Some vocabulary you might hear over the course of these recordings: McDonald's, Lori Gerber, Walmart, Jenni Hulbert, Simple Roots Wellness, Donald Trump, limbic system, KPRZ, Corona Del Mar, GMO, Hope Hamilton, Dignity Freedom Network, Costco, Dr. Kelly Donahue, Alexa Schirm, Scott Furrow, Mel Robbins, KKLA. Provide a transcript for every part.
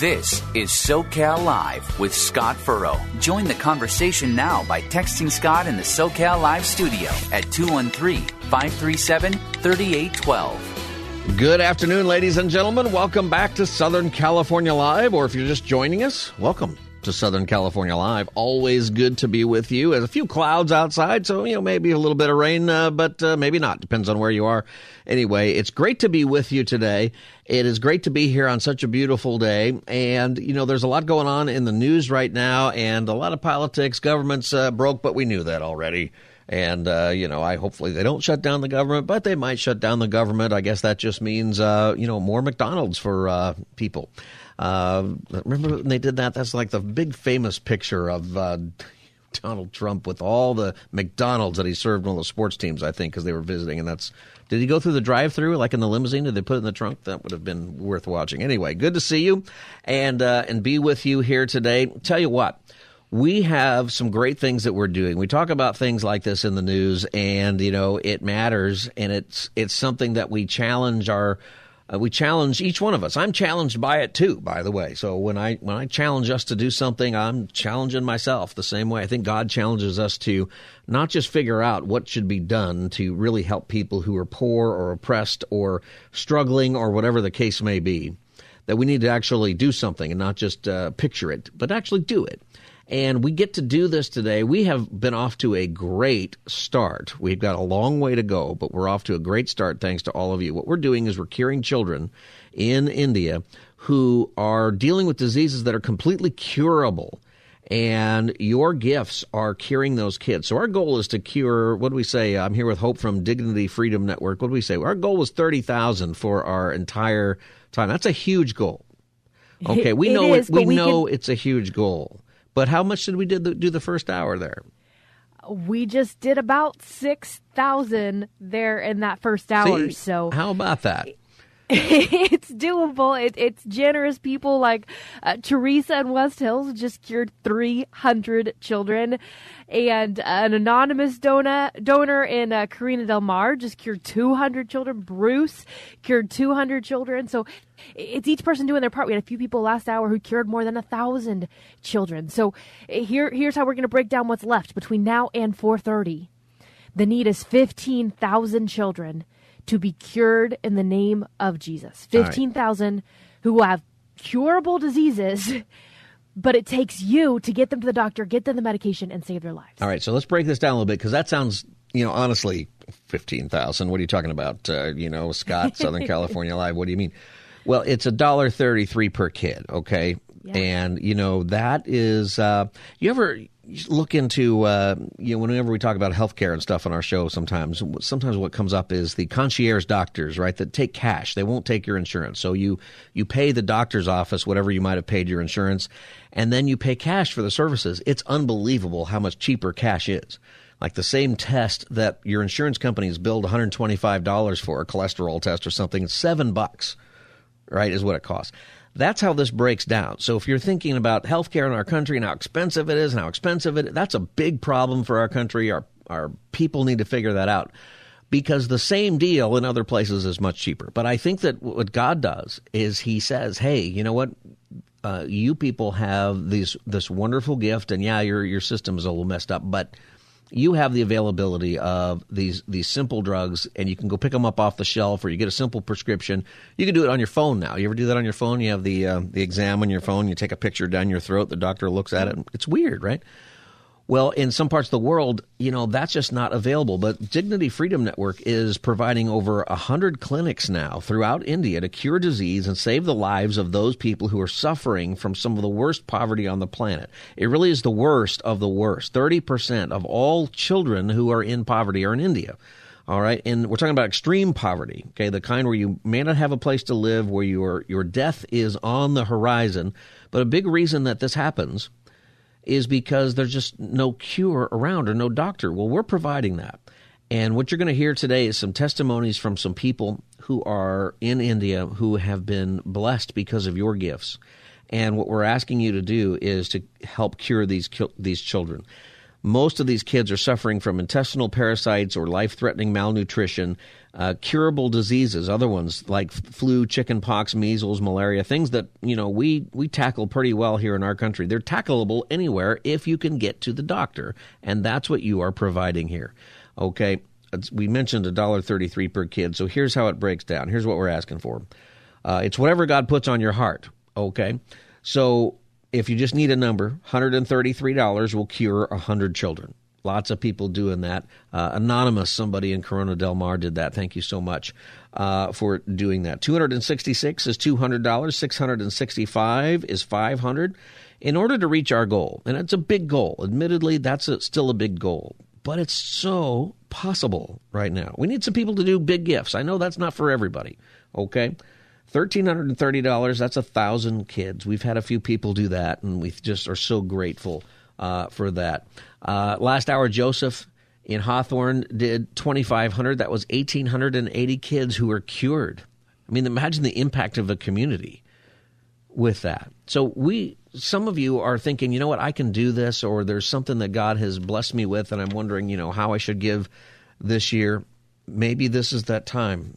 This is SoCal Live with Scott Furrow. Join the conversation now by texting Scott in the SoCal Live studio at 213-537-3812. Good afternoon, ladies and gentlemen. Welcome back to Southern California Live, or if you're just joining us, welcome to Southern California Live. Always good to be with you. There's a few clouds outside, so, you know, maybe a little bit of rain, but maybe not. Depends on where you are. Anyway, it's great to be with you today. It is great to be here on such a beautiful day. And, you know, there's a lot going on in the news right now and a lot of politics. Government's broke, but we knew that already. And, you know, hopefully they don't shut down the government, but they might shut down the government. I guess that just means, you know, more McDonald's for people. Remember when they did that? That's like the big famous picture of Donald Trump with all the McDonald's that he served all the sports teams, I think, because they were visiting. And that's – did he go through the drive-through like in the limousine? Did they put it in the trunk? That would have been worth watching. Anyway, good to see you and be with you here today. Tell you what. We have some great things that we're doing. We talk about things like this in the news, and, you know, it matters, and it's something that we challenge we challenge each one of us. I'm challenged by it too, by the way. So when I challenge us to do something, I'm challenging myself the same way. I think God challenges us to not just figure out what should be done to really help people who are poor or oppressed or struggling or whatever the case may be, that we need to actually do something and not just picture it, but actually do it. And we get to do this today. We have been off to a great start. We've got a long way to go, but we're off to a great start thanks to all of you. What we're doing is we're curing children in India who are dealing with diseases that are completely curable. And your gifts are curing those kids. So our goal is to cure, what do we say? I'm here with Hope from Dignity Freedom Network. What do we say? Our goal was 30,000 for our entire time. That's a huge goal. Okay, we know it's a huge goal. But how much did we do the first hour there? We just did about 6,000 there in that first hour. See, so how about that? It's doable. It's generous people like Teresa in West Hills just cured 300 children. And an anonymous donor in Corina Del Mar just cured 200 children. Bruce cured 200 children. So it's each person doing their part. We had a few people last hour who cured more than 1,000 children. So here's how we're going to break down what's left between now and 4:30. The need is 15,000 children to be cured in the name of Jesus. 15,000 who will have curable diseases, but it takes you to get them to the doctor, get them the medication, and save their lives. All right, so let's break this down a little bit, because that sounds, you know, honestly, 15,000. What are you talking about? You know, Scott, Southern California Live, what do you mean? Well, it's $1.33 per kid, okay? Yeah. And, you know, that is, you ever look into, you know, whenever we talk about healthcare and stuff on our show, sometimes what comes up is the concierge doctors, right, that take cash. They won't take your insurance. So you pay the doctor's office whatever you might have paid your insurance, and then you pay cash for the services. It's unbelievable how much cheaper cash is. Like the same test that your insurance companies billed $125 for, a cholesterol test or something, it's $7, right, is what it costs. That's how this breaks down. So if you're thinking about healthcare in our country and how expensive it is and that's a big problem for our country. Our people need to figure that out, because the same deal in other places is much cheaper. But I think that what God does is he says, hey, you know what? You people have this wonderful gift, and yeah, your system is a little messed up, but you have the availability of these simple drugs, and you can go pick them up off the shelf, or you get a simple prescription. You can do it on your phone now. You ever do that on your phone? You have the exam on your phone. You take a picture down your throat. The doctor looks at it. It's weird, right? Well, in some parts of the world, you know, that's just not available. But Dignity Freedom Network is providing over 100 clinics now throughout India to cure disease and save the lives of those people who are suffering from some of the worst poverty on the planet. It really is the worst of the worst. 30% of all children who are in poverty are in India. All right. And we're talking about extreme poverty, okay, the kind where you may not have a place to live, where your death is on the horizon. But a big reason that this happens is because there's just no cure around or no doctor. Well, we're providing that. And what you're going to hear today is some testimonies from some people who are in India who have been blessed because of your gifts. And what we're asking you to do is to help cure these children. Most of these kids are suffering from intestinal parasites or life-threatening malnutrition, curable diseases, other ones like flu, chickenpox, measles, malaria, things that, you know, we tackle pretty well here in our country. They're tackleable anywhere if you can get to the doctor, and that's what you are providing here. Okay, we mentioned $1.33 per kid, so here's how it breaks down. Here's what we're asking for. It's whatever God puts on your heart, okay? So if you just need a number, $133 will cure 100 children. Lots of people doing that. Anonymous, somebody in Corona Del Mar did that. Thank you so much for doing that. $266 is $200. $665 is $500. In order to reach our goal, and it's a big goal. Admittedly, that's still a big goal, but it's so possible right now. We need some people to do big gifts. I know that's not for everybody, okay? $1,330, that's 1,000 kids. We've had a few people do that, and we just are so grateful for that. Last hour, Joseph in Hawthorne did 2,500. That was 1,880 kids who were cured. I mean, imagine the impact of a community with that. So some of you are thinking, you know what, I can do this, or there's something that God has blessed me with, and I'm wondering, you know, how I should give this year. Maybe this is that time.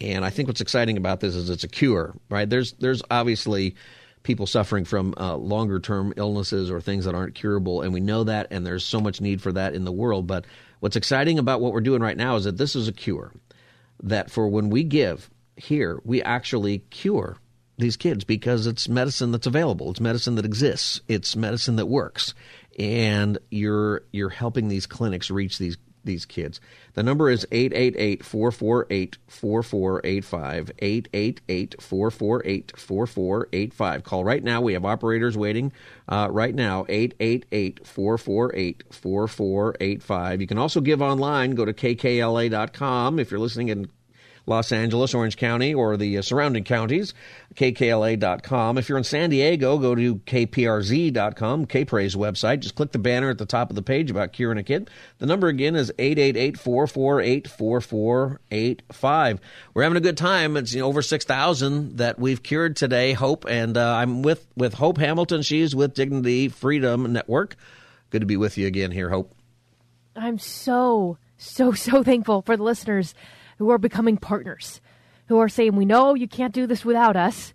And I think what's exciting about this is it's a cure, right? There's obviously people suffering from longer-term illnesses or things that aren't curable, and we know that, and there's so much need for that in the world. But what's exciting about what we're doing right now is that this is a cure, that for when we give here, we actually cure these kids because it's medicine that's available. It's medicine that exists. It's medicine that works. And you're helping these clinics reach these kids. The number is 888-448-4485, 888-448-4485. Call right now. We have operators waiting right now, 888-448-4485. You can also give online. Go to KKLA.com if you're listening in Los Angeles, Orange County, or the surrounding counties, KKLA.com. If you're in San Diego, go to KPRZ.com, KPRZ's website. Just click the banner at the top of the page about curing a kid. The number again is 888-448-4485. We're having a good time. It's over 6,000 that we've cured today, Hope. And I'm with Hope Hamilton. She's with Dignity Freedom Network. Good to be with you again here, Hope. I'm so thankful for the listeners who are becoming partners, who are saying, we know you can't do this without us.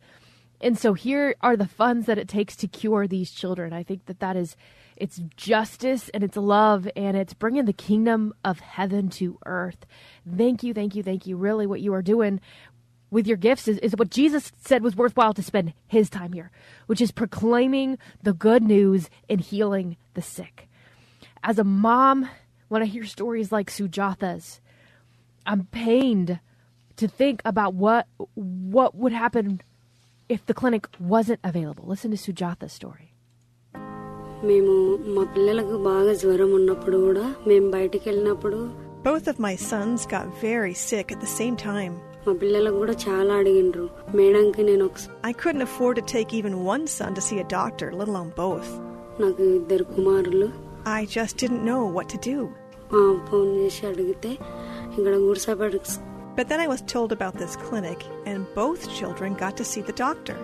And so here are the funds that it takes to cure these children. I think that is, it's justice and it's love and it's bringing the kingdom of heaven to earth. Thank you, thank you, thank you. Really what you are doing with your gifts is what Jesus said was worthwhile to spend his time here, which is proclaiming the good news and healing the sick. As a mom, when I hear stories like Sujatha's, I'm pained to think about what would happen if the clinic wasn't available. Listen to Sujatha's story. Both of my sons got very sick at the same time. I couldn't afford to take even one son to see a doctor, let alone both. I just didn't know what to do. But then I was told about this clinic, and both children got to see the doctor.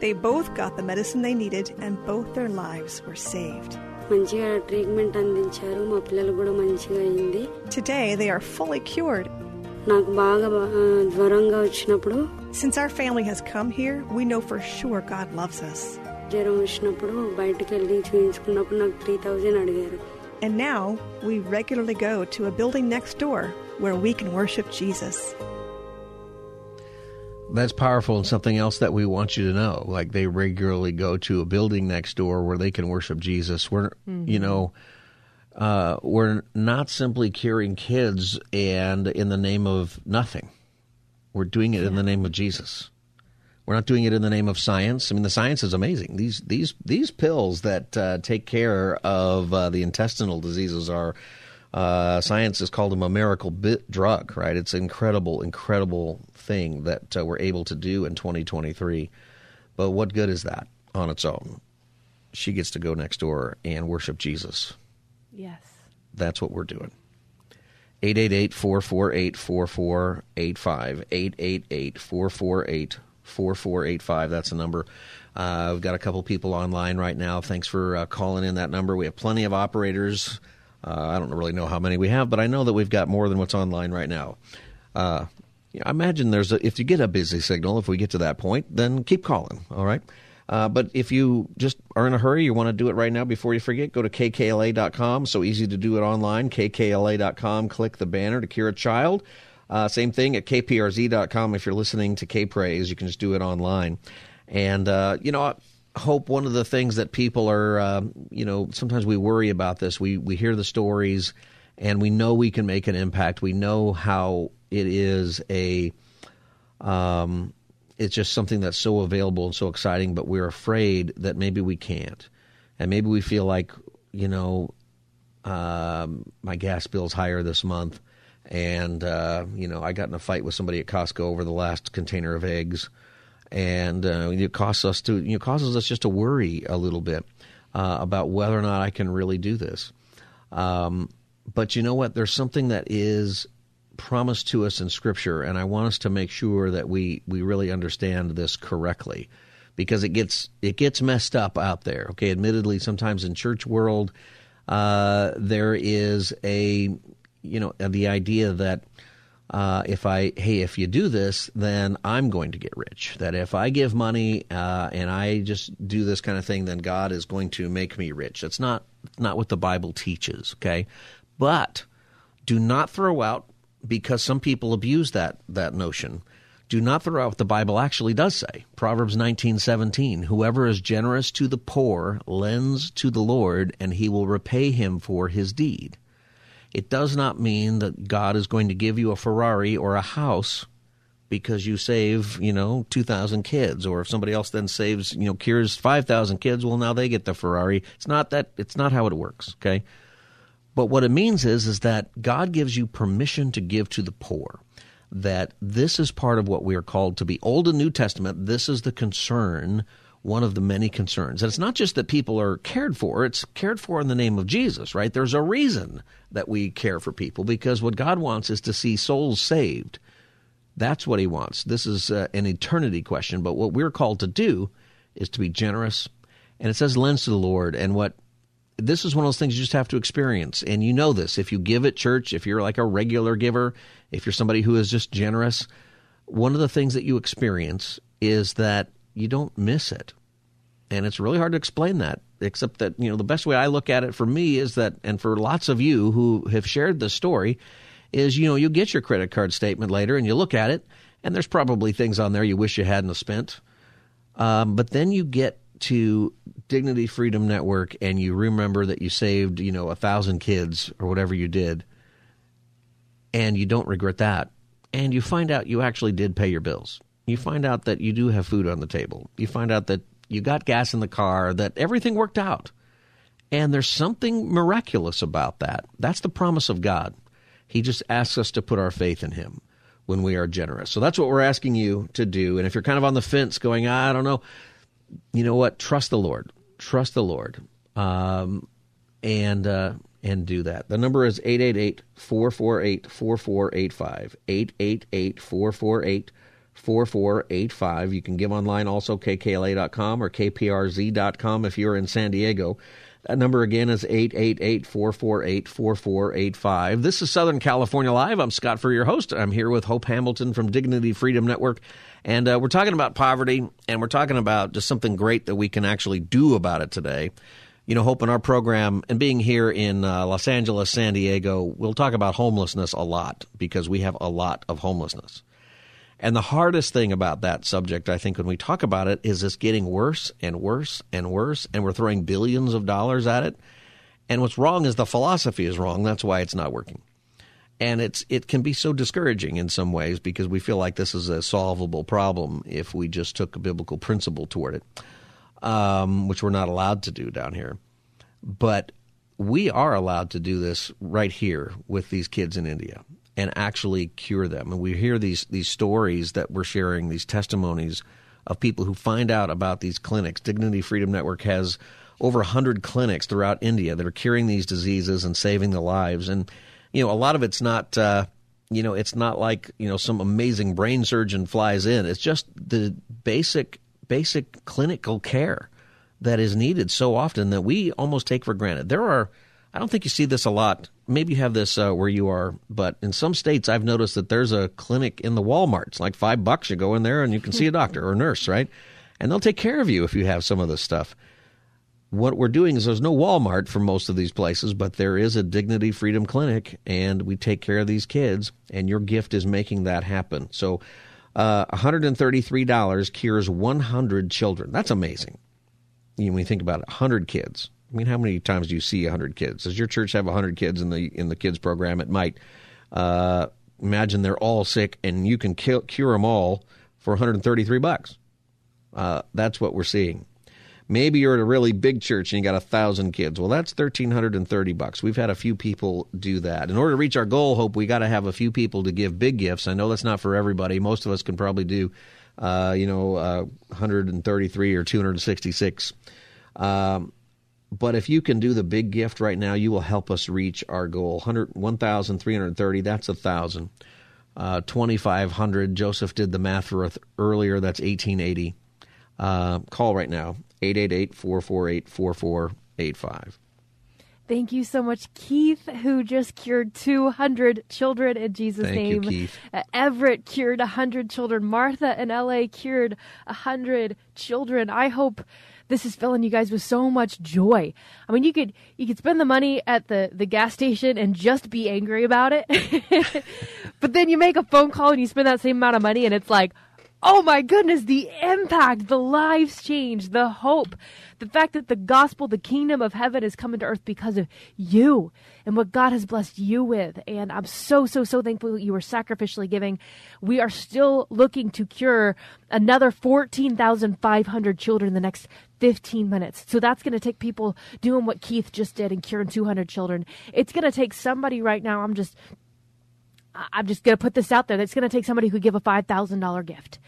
They both got the medicine they needed, and both their lives were saved. Today, they are fully cured. Since our family has come here, we know for sure God loves us. And now, we regularly go to a building next door where we can worship Jesus. That's powerful, and something else that we want you to know. Like, they regularly go to a building next door where they can worship Jesus. We're, you know, we're not simply curing kids and in the name of nothing. We're doing it in the name of Jesus. We're not doing it in the name of science. I mean, the science is amazing. These pills that take care of the intestinal diseases are Science has called them a miracle drug, right? It's an incredible thing that we're able to do in 2023. But what good is that on its own? She gets to go next door and worship Jesus. Yes. That's what we're doing. 888-448-4485, 888-448-4485. That's the number. We've got a couple people online right now. Thanks for calling in that number. We have plenty of operators. I don't really know how many we have, but I know that we've got more than what's online right now. I imagine if you get a busy signal, if we get to that point, then keep calling, all right? But if you just are in a hurry, you want to do it right now before you forget, go to KKLA.com. So easy to do it online, KKLA.com. Click the banner to cure a child. Same thing at KPRZ.com. If you're listening to KPRZ, you can just do it online. And, I hope one of the things that people are, sometimes we worry about this. We hear the stories and we know we can make an impact. We know how it is it's just something that's so available and so exciting, but we're afraid that maybe we can't. And maybe we feel like, my gas bill's higher this month. And, I got in a fight with somebody at Costco over the last container of eggs. And it costs us just to worry a little bit about whether or not I can really do this. But you know what? There's something that is promised to us in Scripture, and I want us to make sure that we really understand this correctly, because it gets messed up out there. Okay, admittedly, sometimes in church world, there is the idea that if you do this, then I'm going to get rich. That if I give money and I just do this kind of thing, then God is going to make me rich. That's not what the Bible teaches. Okay, but do not throw out. Because some people abuse that notion. Do not throw out what the Bible actually does say. Proverbs 19:17, whoever is generous to the poor lends to the Lord, and he will repay him for his deed. It does not mean that God is going to give you a Ferrari or a house because you save, 2,000 kids. Or if somebody else then saves, cures 5,000 kids, well, now they get the Ferrari. It's not that. It's not how it works, okay? But what it means is that God gives you permission to give to the poor, that this is part of what we are called to be. Old and New Testament, this is the concern, one of the many concerns. And it's not just that people are cared for. It's cared for in the name of Jesus, right? There's a reason that we care for people, because what God wants is to see souls saved. That's what he wants. This is an eternity question. But what we're called to do is to be generous. And it says lends to the Lord. And this is one of those things you just have to experience. And you know this. If you give at church, if you're like a regular giver, if you're somebody who is just generous, one of the things that you experience is that you don't miss it. And it's really hard to explain that, except that, the best way I look at it for me is that, and for lots of you who have shared this story, is, you get your credit card statement later and you look at it, and there's probably things on there you wish you hadn't spent. But then you get to Dignity Freedom Network and you remember that you saved, 1,000 kids or whatever you did, and you don't regret that. And you find out you actually did pay your bills. You find out that you do have food on the table. You find out that you got gas in the car, that everything worked out. And there's something miraculous about that. That's the promise of God. He just asks us to put our faith in him when we are generous. So that's what we're asking you to do. And if you're kind of on the fence going, I don't know, you know what? Trust the Lord. And do that. The number is 888-448-4485, 888-448-4485. You can give online also, KKLA.com or KPRZ.com if you're in San Diego. That number again is 888-448-4485. This is Southern California Live. I'm Scott Furrow, your host. I'm here with Hope Hamilton from Dignity Freedom Network. And we're talking about poverty, and we're talking about just something great that we can actually do about it today. Hope, in our program, and being here in Los Angeles, San Diego, we'll talk about homelessness a lot, because we have a lot of homelessness. And the hardest thing about that subject, I think, when we talk about it, is it's getting worse and worse and worse, and we're throwing billions of dollars at it. And what's wrong is the philosophy is wrong. That's why it's not working. And it can be so discouraging in some ways, because we feel like this is a solvable problem if we just took a biblical principle toward it, which we're not allowed to do down here. But we are allowed to do this right here with these kids in India and actually cure them. And we hear these stories that we're sharing, these testimonies of people who find out about these clinics. Dignity Freedom Network has over 100 clinics throughout India that are curing these diseases and saving the lives. And, you know, a lot of it's not, it's not like, some amazing brain surgeon flies in. It's just the basic clinical care that is needed so often that we almost take for granted. There are, I don't think you see this a lot. Maybe you have this where you are, but in some states I've noticed that there's a clinic in the Walmart. It's like $5. You go in there and you can see a doctor or a nurse, right? And they'll take care of you if you have some of this stuff. What we're doing is there's no Walmart for most of these places, but there is a Dignity Freedom Clinic, and we take care of these kids, and your gift is making that happen. So $133 cures 100 children. That's amazing. When you think about it, 100 kids. I mean, how many times do you see 100 kids? Does your church have 100 kids in the kids program? It might. Imagine they're all sick, and you can cure them all for $133. That's what we're seeing. Maybe you're at a really big church and you got 1,000 kids. Well, that's $1,330. We've had a few people do that. In order to reach our goal, Hope, we got to have a few people to give big gifts. I know that's not for everybody. Most of us can probably do, 133 or 266. But if you can do the big gift right now, you will help us reach our goal. 1,330, that's 1,000. 2,500, Joseph did the math for us earlier, that's 1,880. Call right now, 888-448-4485. Thank you so much, Keith, who just cured 200 children in Jesus' name. Thank you, Keith. Everett cured 100 children. Martha in L.A. cured 100 children. I hope this is filling you guys with so much joy. I mean, you could spend the money at the gas station and just be angry about it. But then you make a phone call and you spend that same amount of money and it's like, oh my goodness, the impact, the lives changed, the hope, the fact that the gospel, the kingdom of heaven is coming to earth because of you and what God has blessed you with. And I'm so, so, so thankful that you were sacrificially giving. We are still looking to cure another 14,500 children in the next 15 minutes. So that's going to take people doing what Keith just did and curing 200 children. It's going to take somebody right now. I'm just going to put this out there. That's going to take somebody who give a $5,000 gift.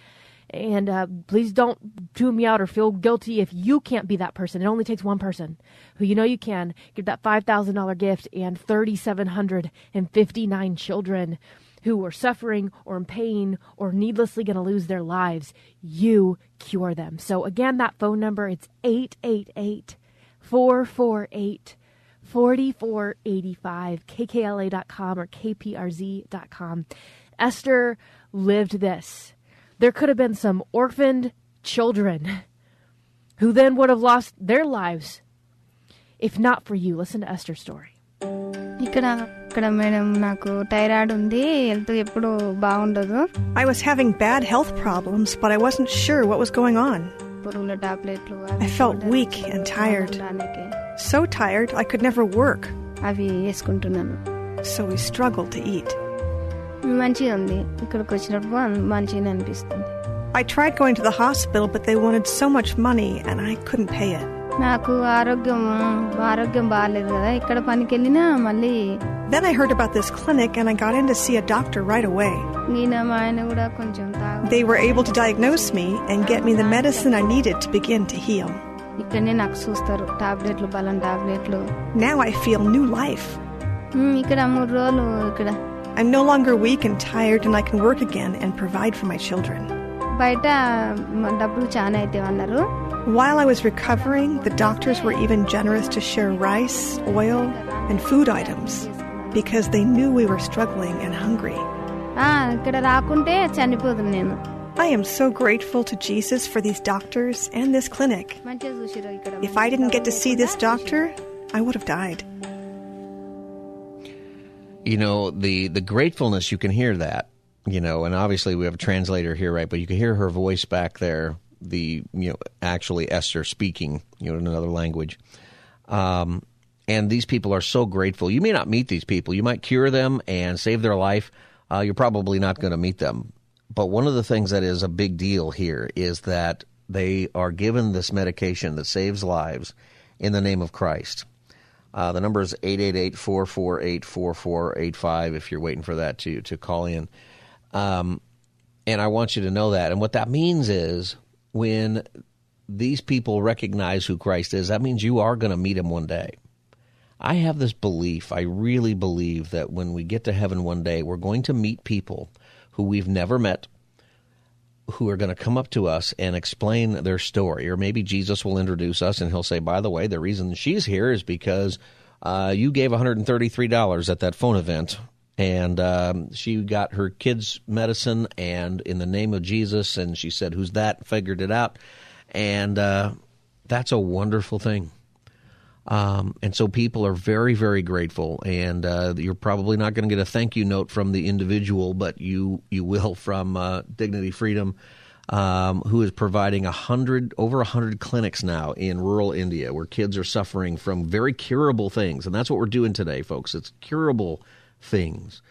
And please don't tune me out or feel guilty if you can't be that person. It only takes one person who you know you can. Give that $5,000 gift and 3,759 children who are suffering or in pain or needlessly going to lose their lives. You cure them. So again, that phone number, it's 888-448-4485. 4485, KKLA.com or KPRZ.com. Esther lived this. There could have been some orphaned children who then would have lost their lives if not for you. Listen to Esther's story. I was having bad health problems, but I wasn't sure what was going on. I felt weak and tired. So tired, I could never work. So we struggled to eat. I tried going to the hospital, but they wanted so much money, and I couldn't pay it. Then I heard about this clinic, and I got in to see a doctor right away. They were able to diagnose me and get me the medicine I needed to begin to heal. Now I feel new life. I'm no longer weak and tired, and I can work again and provide for my children. While I was recovering, the doctors were even generous to share rice, oil, and food items because they knew we were struggling and hungry. I am so grateful to Jesus for these doctors and this clinic. If I didn't get to see this doctor, I would have died. You know, the gratefulness, you can hear that, and obviously we have a translator here, right? But you can hear her voice back there, actually Esther speaking, in another language. And these people are so grateful. You may not meet these people. You might cure them and save their life. You're probably not going to meet them. But one of the things that is a big deal here is that they are given this medication that saves lives in the name of Christ. The number is 888-448-4485 if you're waiting for that to call in. And I want you to know that. And what that means is when these people recognize who Christ is, that means you are going to meet him one day. I have this belief, I really believe that when we get to heaven one day, we're going to meet people who we've never met, who are going to come up to us and explain their story. Or maybe Jesus will introduce us and he'll say, by the way, the reason she's here is because you gave $133 at that phone event, and she got her kids' medicine and in the name of Jesus, and she said, who's that? Figured it out. And that's a wonderful thing. And so people are very, very grateful, and you're probably not going to get a thank you note from the individual, but you will from Dignity Freedom, who is providing over 100 clinics now in rural India where kids are suffering from very curable things. And that's what we're doing today, folks. It's curable things.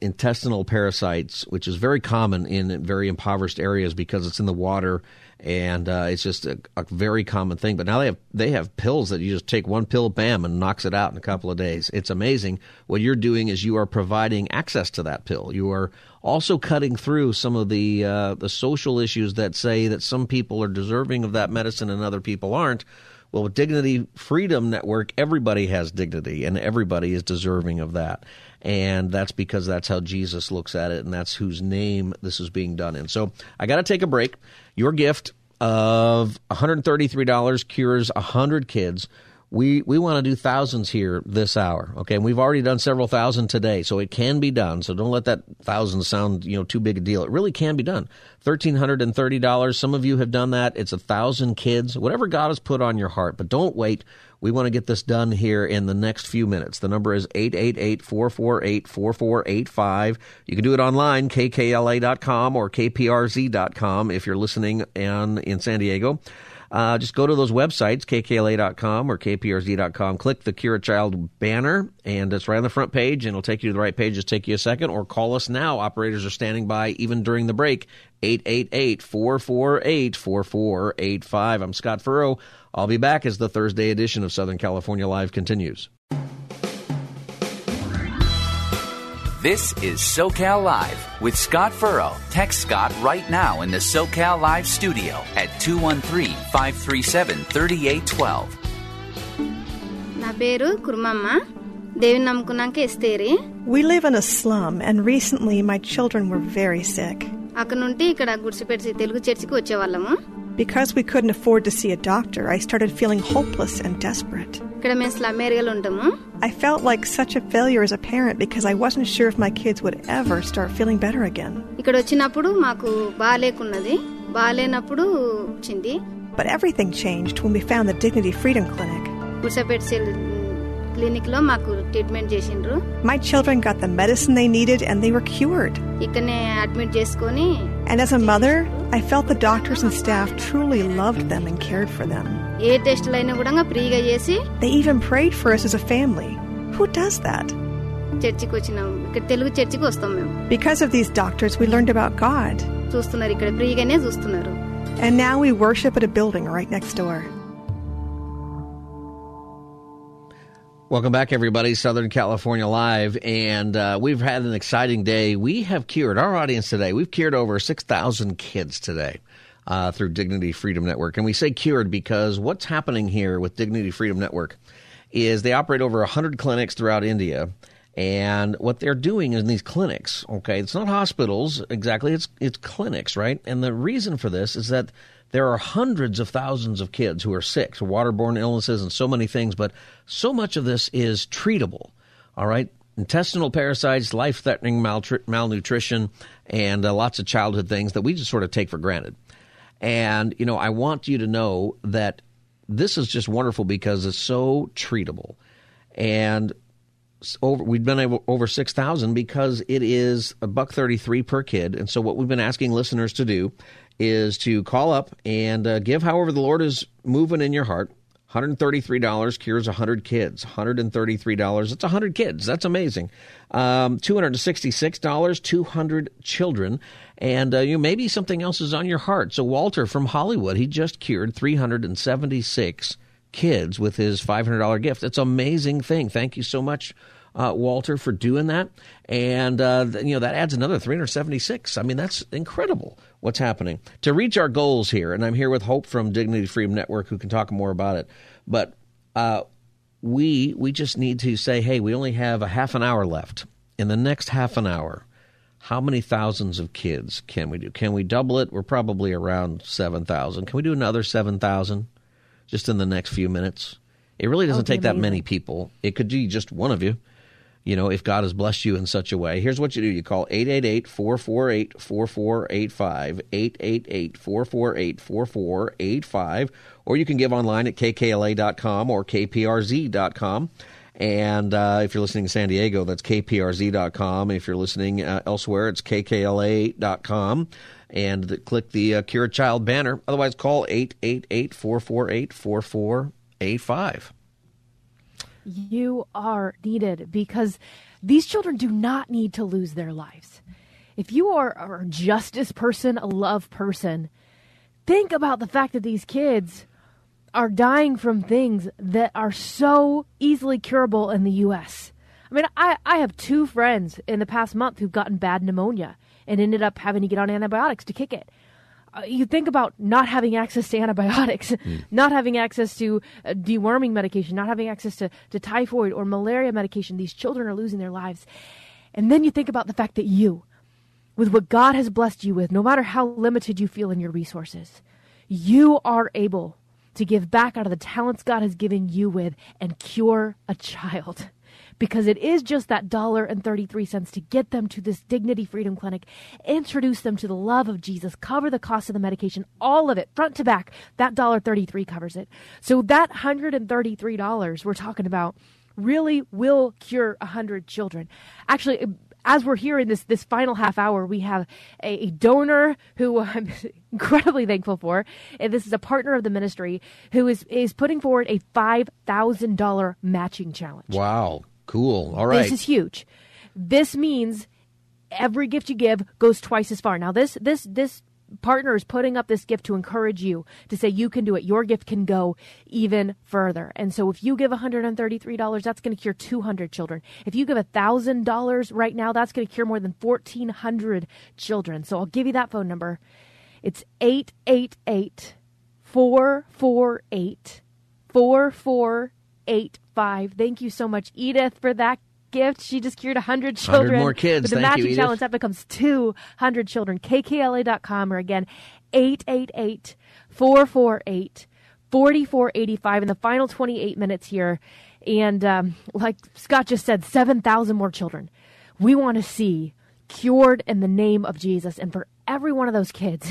Intestinal parasites, which is very common in very impoverished areas because it's in the water. And it's just a very common thing. But now they have pills that you just take one pill, bam, and knocks it out in a couple of days. It's amazing. What you're doing is you are providing access to that pill. You are also cutting through some of the social issues that say that some people are deserving of that medicine and other people aren't. Well, with Dignity Freedom Network, everybody has dignity and everybody is deserving of that. And that's because that's how Jesus looks at it, and that's whose name this is being done in. So I got to take a break. Your gift of $133 cures 100 kids. We want to do thousands here this hour, okay? And we've already done several thousand today, so it can be done. So don't let that thousand sound, too big a deal. It really can be done. $1,330. Some of you have done that. It's 1,000 kids. Whatever God has put on your heart, but don't wait. We want to get this done here in the next few minutes. The number is 888-448-4485. You can do it online, kkla.com or kprz.com if you're listening in San Diego. Just go to those websites, kkla.com or kprz.com. Click the Cure a Child banner, and it's right on the front page, and it'll take you to the right page. Just take you a second, or call us now. Operators are standing by even during the break, 888-448-4485. I'm Scott Furrow. I'll be back as the Thursday edition of Southern California Live continues. This is SoCal Live with Scott Furrow. Text Scott right now in the SoCal Live studio at 213-537-3812. Na peru Kurmamma. We live in a slum, and recently my children were very sick. Because we couldn't afford to see a doctor, I started feeling hopeless and desperate. I felt like such a failure as a parent because I wasn't sure if my kids would ever start feeling better again. But everything changed when we found the Dignity Freedom Clinic. My children got the medicine they needed and they were cured. And as a mother, I felt the doctors and staff truly loved them and cared for them. They even prayed for us as a family. Who does that? Because of these doctors, we learned about God. And now we worship at a building right next door. Welcome back, everybody. Southern California Live, and we've had an exciting day. We have cured our audience today. We've cured over 6,000 kids today through Dignity Freedom Network. And we say cured because what's happening here with Dignity Freedom Network is they operate over 100 clinics throughout India. And what they're doing is these clinics, okay, it's not hospitals exactly, it's clinics, right? And the reason for this is that there are hundreds of thousands of kids who are sick, so waterborne illnesses and so many things, but so much of this is treatable, all right? Intestinal parasites, life-threatening malnutrition, and lots of childhood things that we just sort of take for granted. And, I want you to know that this is just wonderful because it's so treatable. And we've been over 6,000 because it is $1.33 per kid. And so what we've been asking listeners to do is to call up and give however the Lord is moving in your heart. $133 cures 100 kids. $133, that's 100 kids. That's amazing. $266, 200 children. And maybe something else is on your heart. So Walter from Hollywood, he just cured 376 kids with his $500 gift. It's an amazing thing. Thank you so much, Walter, for doing that. And, that adds another 376. I mean, that's incredible what's happening. To reach our goals here, and I'm here with Hope from Dignity Freedom Network who can talk more about it, but we just need to say, hey, we only have a half an hour left. In the next half an hour, how many thousands of kids can we do? Can we double it? We're probably around 7,000. Can we do another 7,000 just in the next few minutes? It really doesn't take that many people. It could be just one of you, if God has blessed you in such a way. Here's what you do. You call 888-448-4485, 888-448-4485, or you can give online at kkla.com or kprz.com. And if you're listening in San Diego, that's kprz.com. If you're listening elsewhere, it's kkla.com. And click the Cure a Child banner. Otherwise, call 888-448-4485. You are needed because these children do not need to lose their lives. If you are a justice person, a love person, think about the fact that these kids are dying from things that are so easily curable in the U.S. I mean, I have two friends in the past month who've gotten bad pneumonia and ended up having to get on antibiotics to kick it. You think about not having access to antibiotics, not having access to deworming medication, not having access to typhoid or malaria medication. These children are losing their lives. And then you think about the fact that you, with what God has blessed you with, no matter how limited you feel in your resources, you are able to give back out of the talents God has given you with and cure a child. Because it is just that $1.33 to get them to this Dignity Freedom Clinic, introduce them to the love of Jesus, cover the cost of the medication, all of it, front to back. That $1.33 covers it. So that $133 we're talking about really will cure 100 children. Actually, as we're here in this final half hour, we have a donor who I'm incredibly thankful for. And this is a partner of the ministry who is putting forward a $5,000 matching challenge. Wow. Cool. All right. This is huge. This means every gift you give goes twice as far. Now, this partner is putting up this gift to encourage you to say you can do it. Your gift can go even further. And so if you give $133, that's going to cure 200 children. If you give $1,000 right now, that's going to cure more than 1,400 children. So I'll give you that phone number. It's 888-448-4485. Thank you so much, Edith, for that gift. She just cured 100 children. 100 more kids. Thank you, Edith. With the matching challenge, that becomes 200 children. KKLA.com, or again, 888-448-4485 in the final 28 minutes here. And like Scott just said, 7,000 more children we want to see cured in the name of Jesus. And for every one of those kids,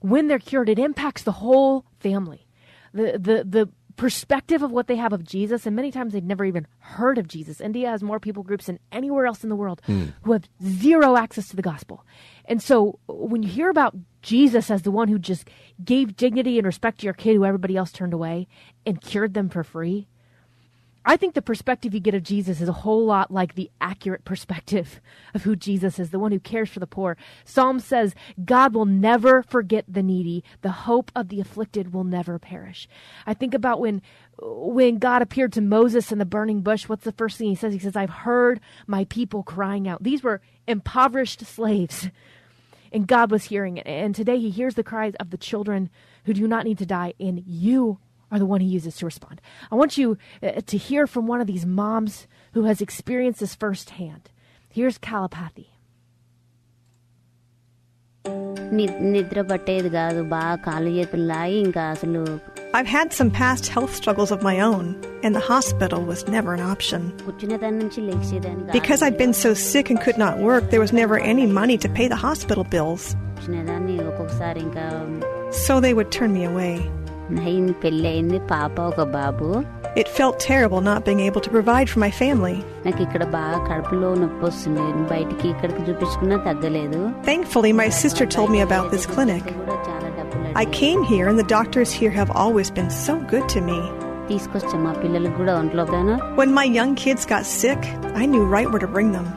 when they're cured, it impacts the whole family. The perspective of what they have of Jesus, and many times they've never even heard of Jesus. India has more people groups than anywhere else in the world who have zero access to the gospel. And so when you hear about Jesus as the one who just gave dignity and respect to your kid who everybody else turned away and cured them for free, I think the perspective you get of Jesus is a whole lot like the accurate perspective of who Jesus is, the one who cares for the poor. Psalm says, God will never forget the needy. The hope of the afflicted will never perish. I think about when God appeared to Moses in the burning bush, what's the first thing he says? He says, I've heard my people crying out. These were impoverished slaves, and God was hearing it. And today he hears the cries of the children who do not need to die, and you are the one he uses to respond. I want you to hear from one of these moms who has experienced this firsthand. Here's Kalapathy. I've had some past health struggles of my own, and the hospital was never an option. Because I'd been so sick and could not work, there was never any money to pay the hospital bills. So they would turn me away. It felt terrible not being able to provide for my family. Thankfully, my sister told me about this clinic. I came here, and the doctors here have always been so good to me. When my young kids got sick, I knew right where to bring them.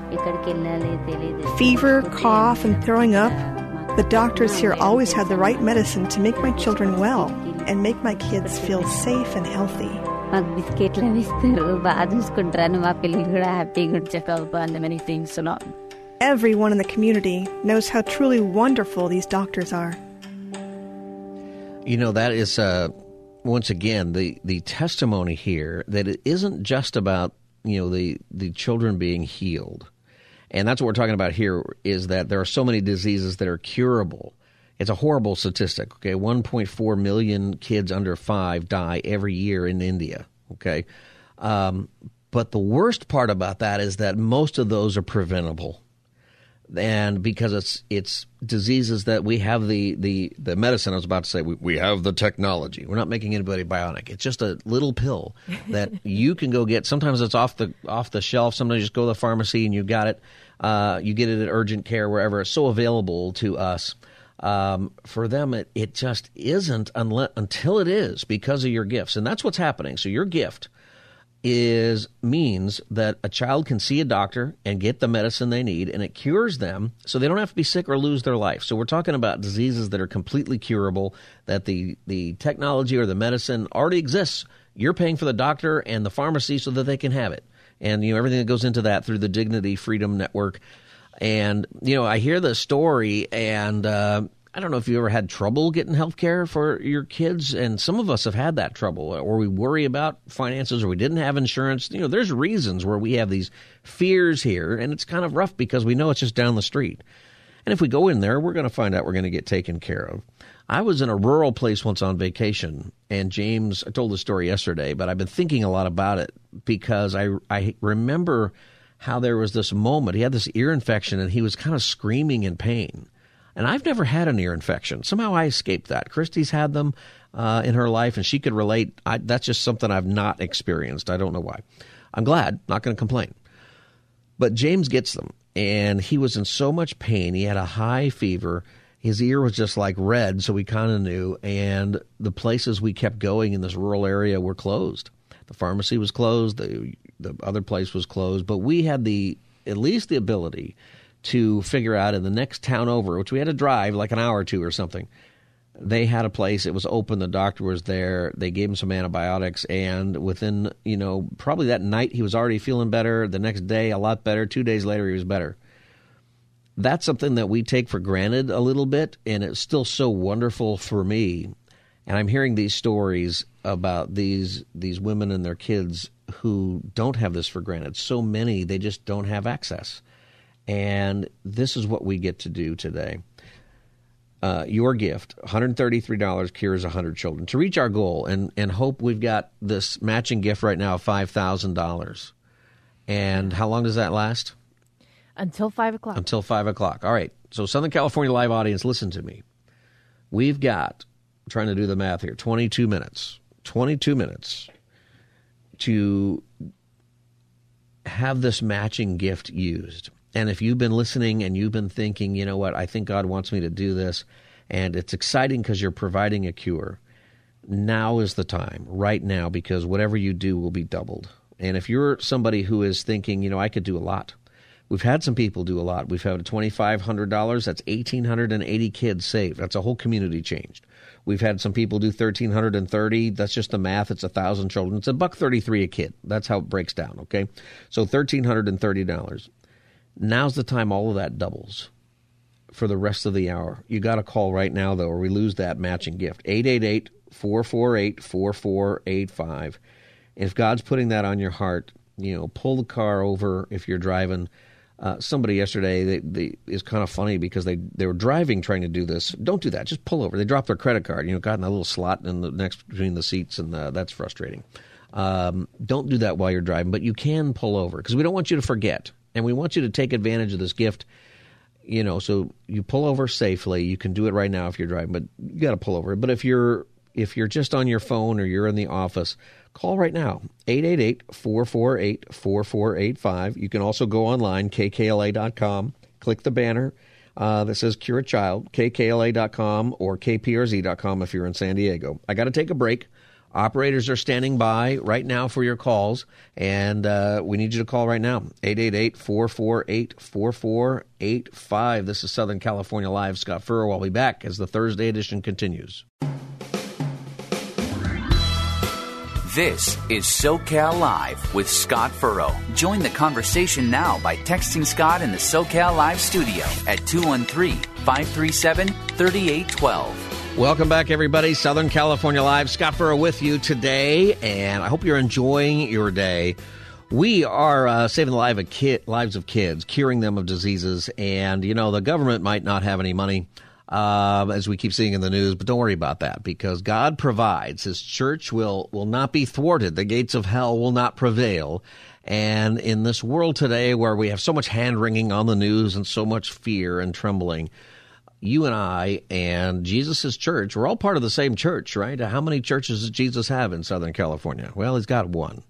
Fever, cough, and throwing up. The doctors here always had the right medicine to make my children well. and make my kids feel safe and healthy. Everyone in the community knows how truly wonderful these doctors are. You know, that is, once again, the testimony here that it isn't just about, you know, the children being healed. And that's what we're talking about here, is that there are so many diseases that are curable. It's a horrible statistic, okay? 1.4 million kids under 5 die every year in India, okay? But the worst part about that is that most of those are preventable. And because it's diseases that we have the medicine, I was about to say, we have the technology. We're not making anybody bionic. It's just a little pill that you can go get. Sometimes it's off the shelf. Sometimes you just go to the pharmacy and you got it. You get it at urgent care, wherever. It's so available to us. For them, it just isn't until it is, because of your gifts. And that's what's happening. So your gift means that a child can see a doctor and get the medicine they need, and it cures them so they don't have to be sick or lose their life. So we're talking about diseases that are completely curable, that the technology or the medicine already exists. You're paying for the doctor and the pharmacy so that they can have it. And, you know, everything that goes into that through the Dignity Freedom Network. And, you know, I hear the story, and I don't know if you ever had trouble getting health care for your kids, and some of us have had that trouble, or we worry about finances, or we didn't have insurance. You know, there's reasons where we have these fears here, and it's kind of rough because we know it's just down the street. And if we go in there, we're going to find out we're going to get taken care of. I was in a rural place once on vacation, and James, I told the story yesterday, but I've been thinking a lot about it because I remember how there was this moment. He had this ear infection, and he was kind of screaming in pain. And I've never had an ear infection. Somehow I escaped that. Christy's had them in her life, and she could relate. That's just something I've not experienced. I don't know why. I'm glad. Not going to complain. But James gets them, and he was in so much pain. He had a high fever. His ear was just like red, so we kind of knew. And the places we kept going in this rural area were closed. The pharmacy was closed. The other place was closed. But we had at least the ability to figure out in the next town over, which we had to drive like an hour or two or something. They had a place. It was open. The doctor was there. They gave him some antibiotics. And within, you know, probably that night, he was already feeling better. The next day, a lot better. 2 days later, he was better. That's something that we take for granted a little bit. And it's still so wonderful for me. And I'm hearing these stories about these women and their kids who don't have this for granted. So many, they just don't have access. And this is what we get to do today. Your gift, $133, cures 100 children. To reach our goal, and Hope, we've got this matching gift right now of $5,000. And how long does that last? Until 5 o'clock. Until 5 o'clock. All right. So Southern California live audience, listen to me. We've got, I'm trying to do the math here, 22 minutes to have this matching gift used. And if you've been listening and you've been thinking, you know what, I think God wants me to do this, and it's exciting because you're providing a cure, now is the time, right now, because whatever you do will be doubled. And if you're somebody who is thinking, you know, I could do a lot. We've had some people do a lot. We've had $2,500. That's 1,880 kids saved. That's a whole community changed. We've had some people do 1,330. That's just the math. It's 1,000 children. It's $1.33 a kid. That's how it breaks down, okay? So $1,330. Now's the time all of that doubles for the rest of the hour. You got to call right now, though, or we lose that matching gift. 888-448-4485. If God's putting that on your heart, you know, pull the car over if you're driving. Somebody yesterday, is kind of funny because they were driving trying to do this. Don't do that. Just pull over. They dropped their credit card. You know, got in a little slot in the next between the seats, and that's frustrating. Don't do that while you're driving, but you can pull over because we don't want you to forget. And we want you to take advantage of this gift, you know, so you pull over safely. You can do it right now if you're driving, but you got to pull over. But if you're just on your phone or you're in the office, call right now, 888-448-4485. You can also go online, kkla.com, click the banner that says Cure a Child, kkla.com or kprz.com if you're in San Diego. I got to take a break. Operators are standing by right now for your calls, and we need you to call right now, 888-448-4485. This is Southern California Live. Scott Furrow. I'll be back as the Thursday edition continues. This is SoCal Live with Scott Furrow. Join the conversation now by texting Scott in the SoCal Live studio at 213-537-3812. Welcome back, everybody. Southern California Live. Scott Furrow with you today, and I hope you're enjoying your day. We are saving the lives of kids, curing them of diseases, and, you know, the government might not have any money, as we keep seeing in the news, but don't worry about that, because God provides. His church will not be thwarted. The gates of hell will not prevail. And in this world today where we have so much hand-wringing on the news and so much fear and trembling, you and I and Jesus' church, we're all part of the same church, right? How many churches does Jesus have in Southern California? Well, he's got one,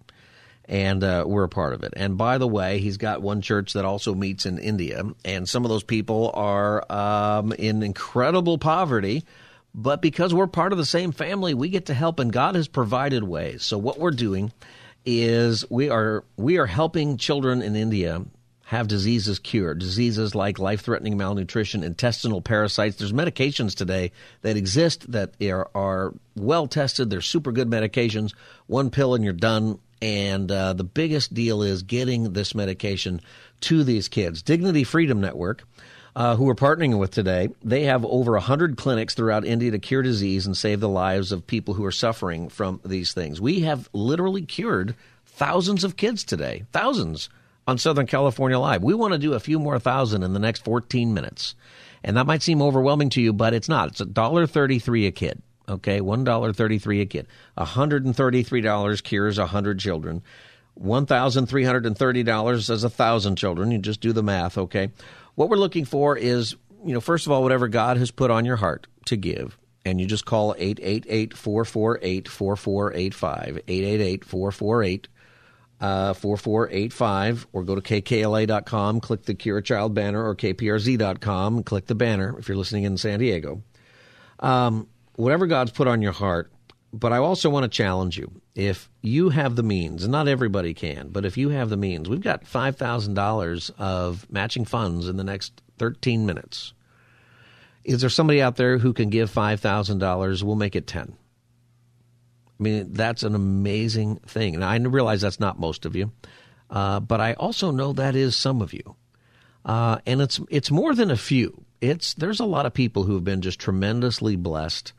and we're a part of it. And by the way, he's got one church that also meets in India, and some of those people are in incredible poverty. But because we're part of the same family, we get to help, and God has provided ways. So what we're doing is we are helping children in India have diseases cured, diseases like life-threatening malnutrition, intestinal parasites. There's medications today that exist that are well-tested. They're super good medications. One pill and you're done. And the biggest deal is getting this medication to these kids. Dignity Freedom Network, who we're partnering with today, they have over 100 clinics throughout India to cure disease and save the lives of people who are suffering from these things. We have literally cured thousands of kids today, thousands on Southern California Live. We want to do a few more thousand in the next 14 minutes. And that might seem overwhelming to you, but it's not. It's $1.33 a kid. Okay, $1.33 a kid. $133 cures 100 children. $1,330 does 1,000 children. You just do the math, okay? What we're looking for is, you know, first of all, whatever God has put on your heart to give. And you just call 888-448-4485, 888-448-4485, or go to KKLA.com, click the Cure a Child banner, or KPRZ.com, and click the banner if you're listening in San Diego. Whatever God's put on your heart. But I also want to challenge you. If you have the means, and not everybody can, but if you have the means, we've got $5,000 of matching funds in the next 13 minutes. Is there somebody out there who can give $5,000? We'll make it 10. I mean, that's an amazing thing. And I realize that's not most of you, but I also know that is some of you. And it's more than a few. There's a lot of people who have been just tremendously blessed.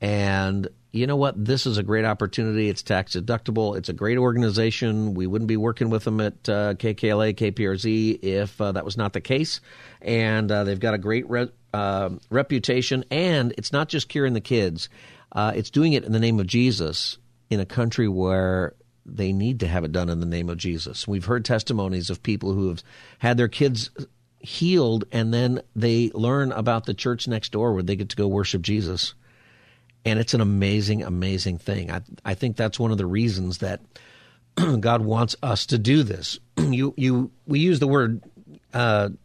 And you know what? This is a great opportunity. It's tax deductible. It's a great organization. We wouldn't be working with them at KKLA, KPRZ if that was not the case. And they've got a great reputation. And it's not just curing the kids. It's doing it in the name of Jesus in a country where they need to have it done in the name of Jesus. We've heard testimonies of people who have had their kids healed, and then they learn about the church next door where they get to go worship Jesus. And it's an amazing, amazing thing. I think that's one of the reasons that God wants us to do this. We use the word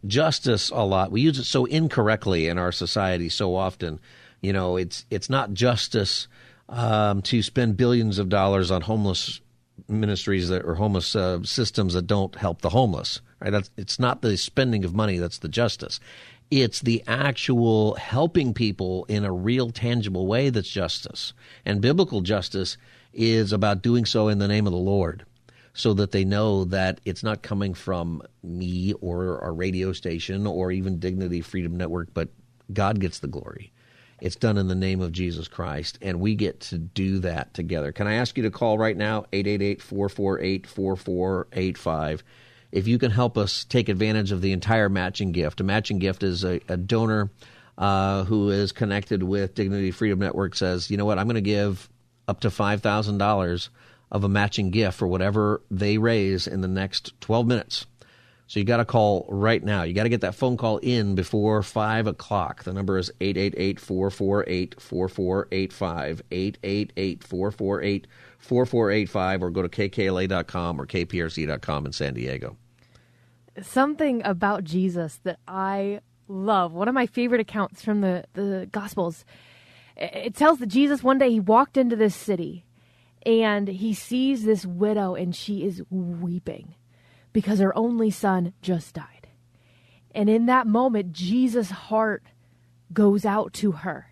justice a lot. We use it so incorrectly in our society so often. You know, it's not justice to spend billions of dollars on homeless ministries that are homeless systems that don't help the homeless. Right? It's not the spending of money that's the justice. It's the actual helping people in a real, tangible way that's justice. And biblical justice is about doing so in the name of the Lord, so that they know that it's not coming from me or our radio station or even Dignity Freedom Network, but God gets the glory. It's done in the name of Jesus Christ, and we get to do that together. Can I ask you to call right now, 888-448-4485. If you can help us take advantage of the entire matching gift. A matching gift is a donor who is connected with Dignity Freedom Network says, you know what, I'm going to give up to $5,000 of a matching gift for whatever they raise in the next 12 minutes. So you got to call right now. You got to get that phone call in before 5 o'clock. The number is 888-448-4485, 888-448-4485, or go to kkla.com or kprc.com in San Diego. Something about Jesus that I love, one of my favorite accounts from the Gospels, it tells that Jesus one day he walked into this city and he sees this widow and she is weeping because her only son just died. And in that moment, Jesus' heart goes out to her.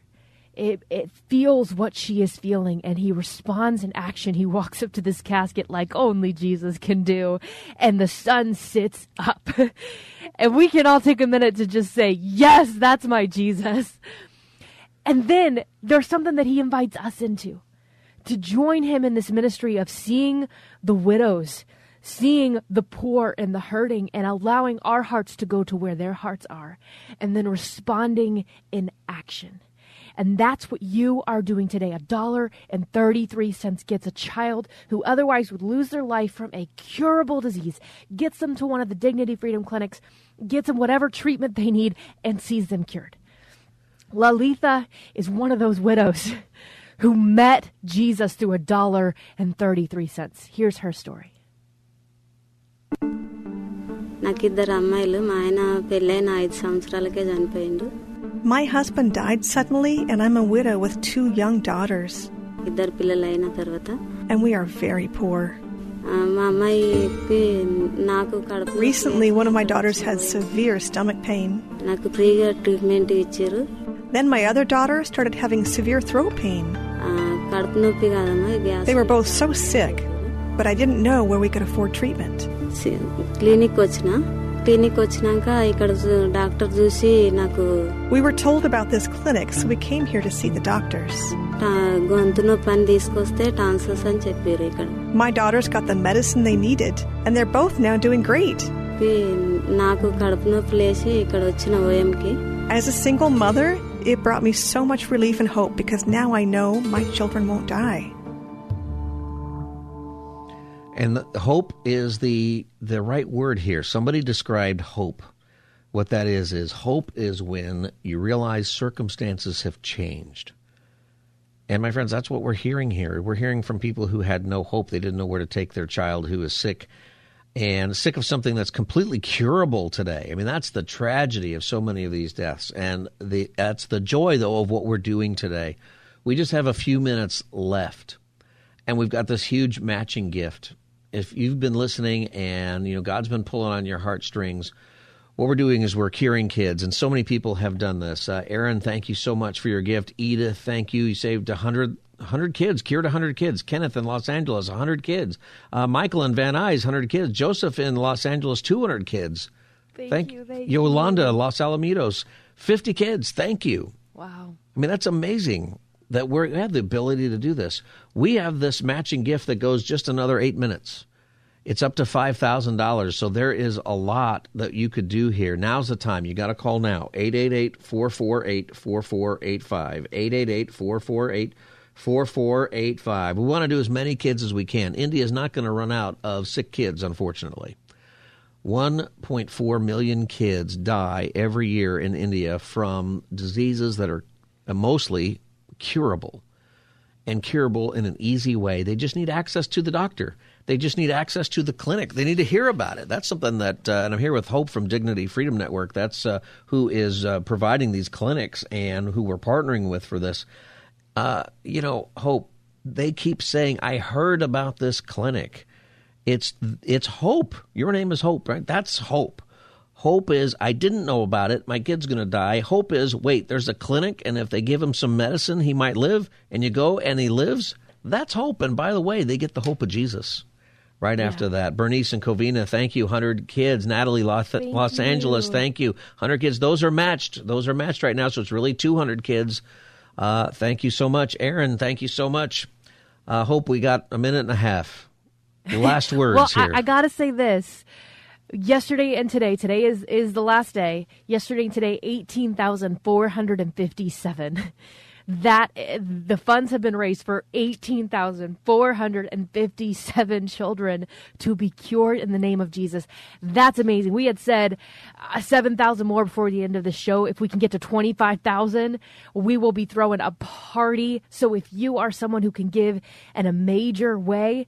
It feels what she is feeling, and he responds in action. He walks up to this casket like only Jesus can do, and the son sits up. And we can all take a minute to just say, yes, that's my Jesus. And then there's something that he invites us into, to join him in this ministry of seeing the widows, seeing the poor and the hurting, and allowing our hearts to go to where their hearts are, and then responding in action. And that's what you are doing today. $1.33 gets a child who otherwise would lose their life from a curable disease, gets them to one of the Dignity Freedom Clinics, gets them whatever treatment they need, and sees them cured. Lalitha is one of those widows who met Jesus through $1.33. Here's her story. My husband died suddenly, and I'm a widow with 2 young daughters. And we are very poor. Recently, one of my daughters had severe stomach pain. Then my other daughter started having severe throat pain. They were both so sick, but I didn't know where we could afford treatment. We were told about this clinic, so we came here to see the doctors. My daughters got the medicine they needed, and they're both now doing great. As a single mother, it brought me so much relief and hope, because now I know my children won't die. And hope is the right word here. Somebody described hope. What that is hope is when you realize circumstances have changed. And my friends, that's what we're hearing here. We're hearing from people who had no hope. They didn't know where to take their child who is sick, and sick of something that's completely curable today. I mean, that's the tragedy of so many of these deaths. And that's the joy, though, of what we're doing today. We just have a few minutes left, and we've got this huge matching gift. If you've been listening and, you know, God's been pulling on your heartstrings, what we're doing is we're curing kids. And so many people have done this. Aaron, thank you so much for your gift. Edith, thank you. You saved 100 kids, cured 100 kids. Kenneth in Los Angeles, 100 kids. Michael in Van Nuys, 100 kids. Joseph in Los Angeles, 200 kids. Thank you. Yolanda, Los Alamitos, 50 kids. Thank you. Wow. I mean, that's amazing that we have the ability to do this. We have this matching gift that goes just another 8 minutes. It's up to $5,000, so there is a lot that you could do here. Now's the time. You got to call now, 888-448-4485, 888-448-4485. We want to do as many kids as we can. India is not going to run out of sick kids, unfortunately. 1.4 million kids die every year in India from diseases that are mostly curable, and curable in an easy way. They just need access to the doctor. They just need access to the clinic. They need to hear about it. That's something that, and I'm here with Hope from Dignity Freedom Network. That's who is providing these clinics and who we're partnering with for this. Hope, they keep saying, I heard about this clinic. It's Hope. Your name is Hope, right? That's Hope. Hope is, I didn't know about it. My kid's going to die. Hope is, wait, there's a clinic, and if they give him some medicine, he might live, and you go, and he lives. That's hope. And by the way, they get the hope of Jesus right after that. Bernice and Covina, thank you. 100 kids. Natalie, Los Angeles, thank you. 100 kids. Those are matched. Those are matched right now, so it's really 200 kids. Thank you so much. Aaron, thank you so much. Hope, we got a minute and a half. The last words. Well, I got to say this. Yesterday and today is the last day. Yesterday and today, 18,457. That the funds have been raised for 18,457 children to be cured in the name of Jesus. That's amazing. We had said 7,000 more before the end of the show. If we can get to 25,000, we will be throwing a party. So if you are someone who can give in a major way,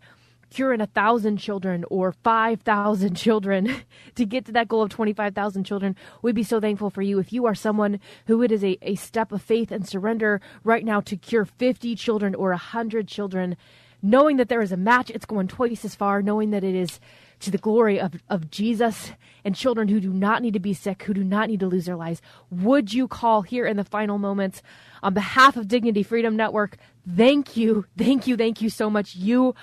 curing 1,000 children or 5,000 children to get to that goal of 25,000 children, we'd be so thankful for you. If you are someone who it is a step of faith and surrender right now to cure 50 children or 100 children, knowing that there is a match, it's going twice as far, knowing that it is to the glory of Jesus and children who do not need to be sick, who do not need to lose their lives. Would you call here in the final moments on behalf of Dignity Freedom Network? Thank you. Thank you. Thank you so much. You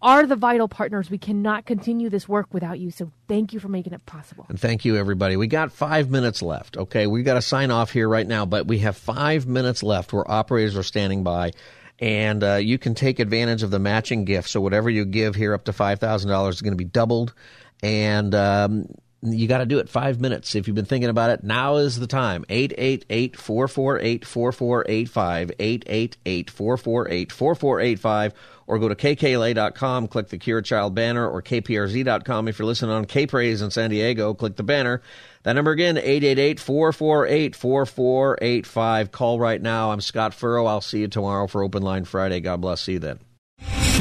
are the vital partners. We cannot continue this work without you. So thank you for making it possible. And thank you, everybody. We got 5 minutes left. Okay, we got to sign off here right now, but we have 5 minutes left where operators are standing by. And you can take advantage of the matching gift. So whatever you give here up to $5,000 is going to be doubled. And you got to do it 5 minutes. If you've been thinking about it, now is the time. 888-448-4485, 888-448-4485. Or go to KKLA.com, click the Cure a Child banner, or KPRZ.com. If you're listening on KPRZ in San Diego, click the banner. That number again, 888-448-4485. Call right now. I'm Scott Furrow. I'll see you tomorrow for Open Line Friday. God bless. See you then.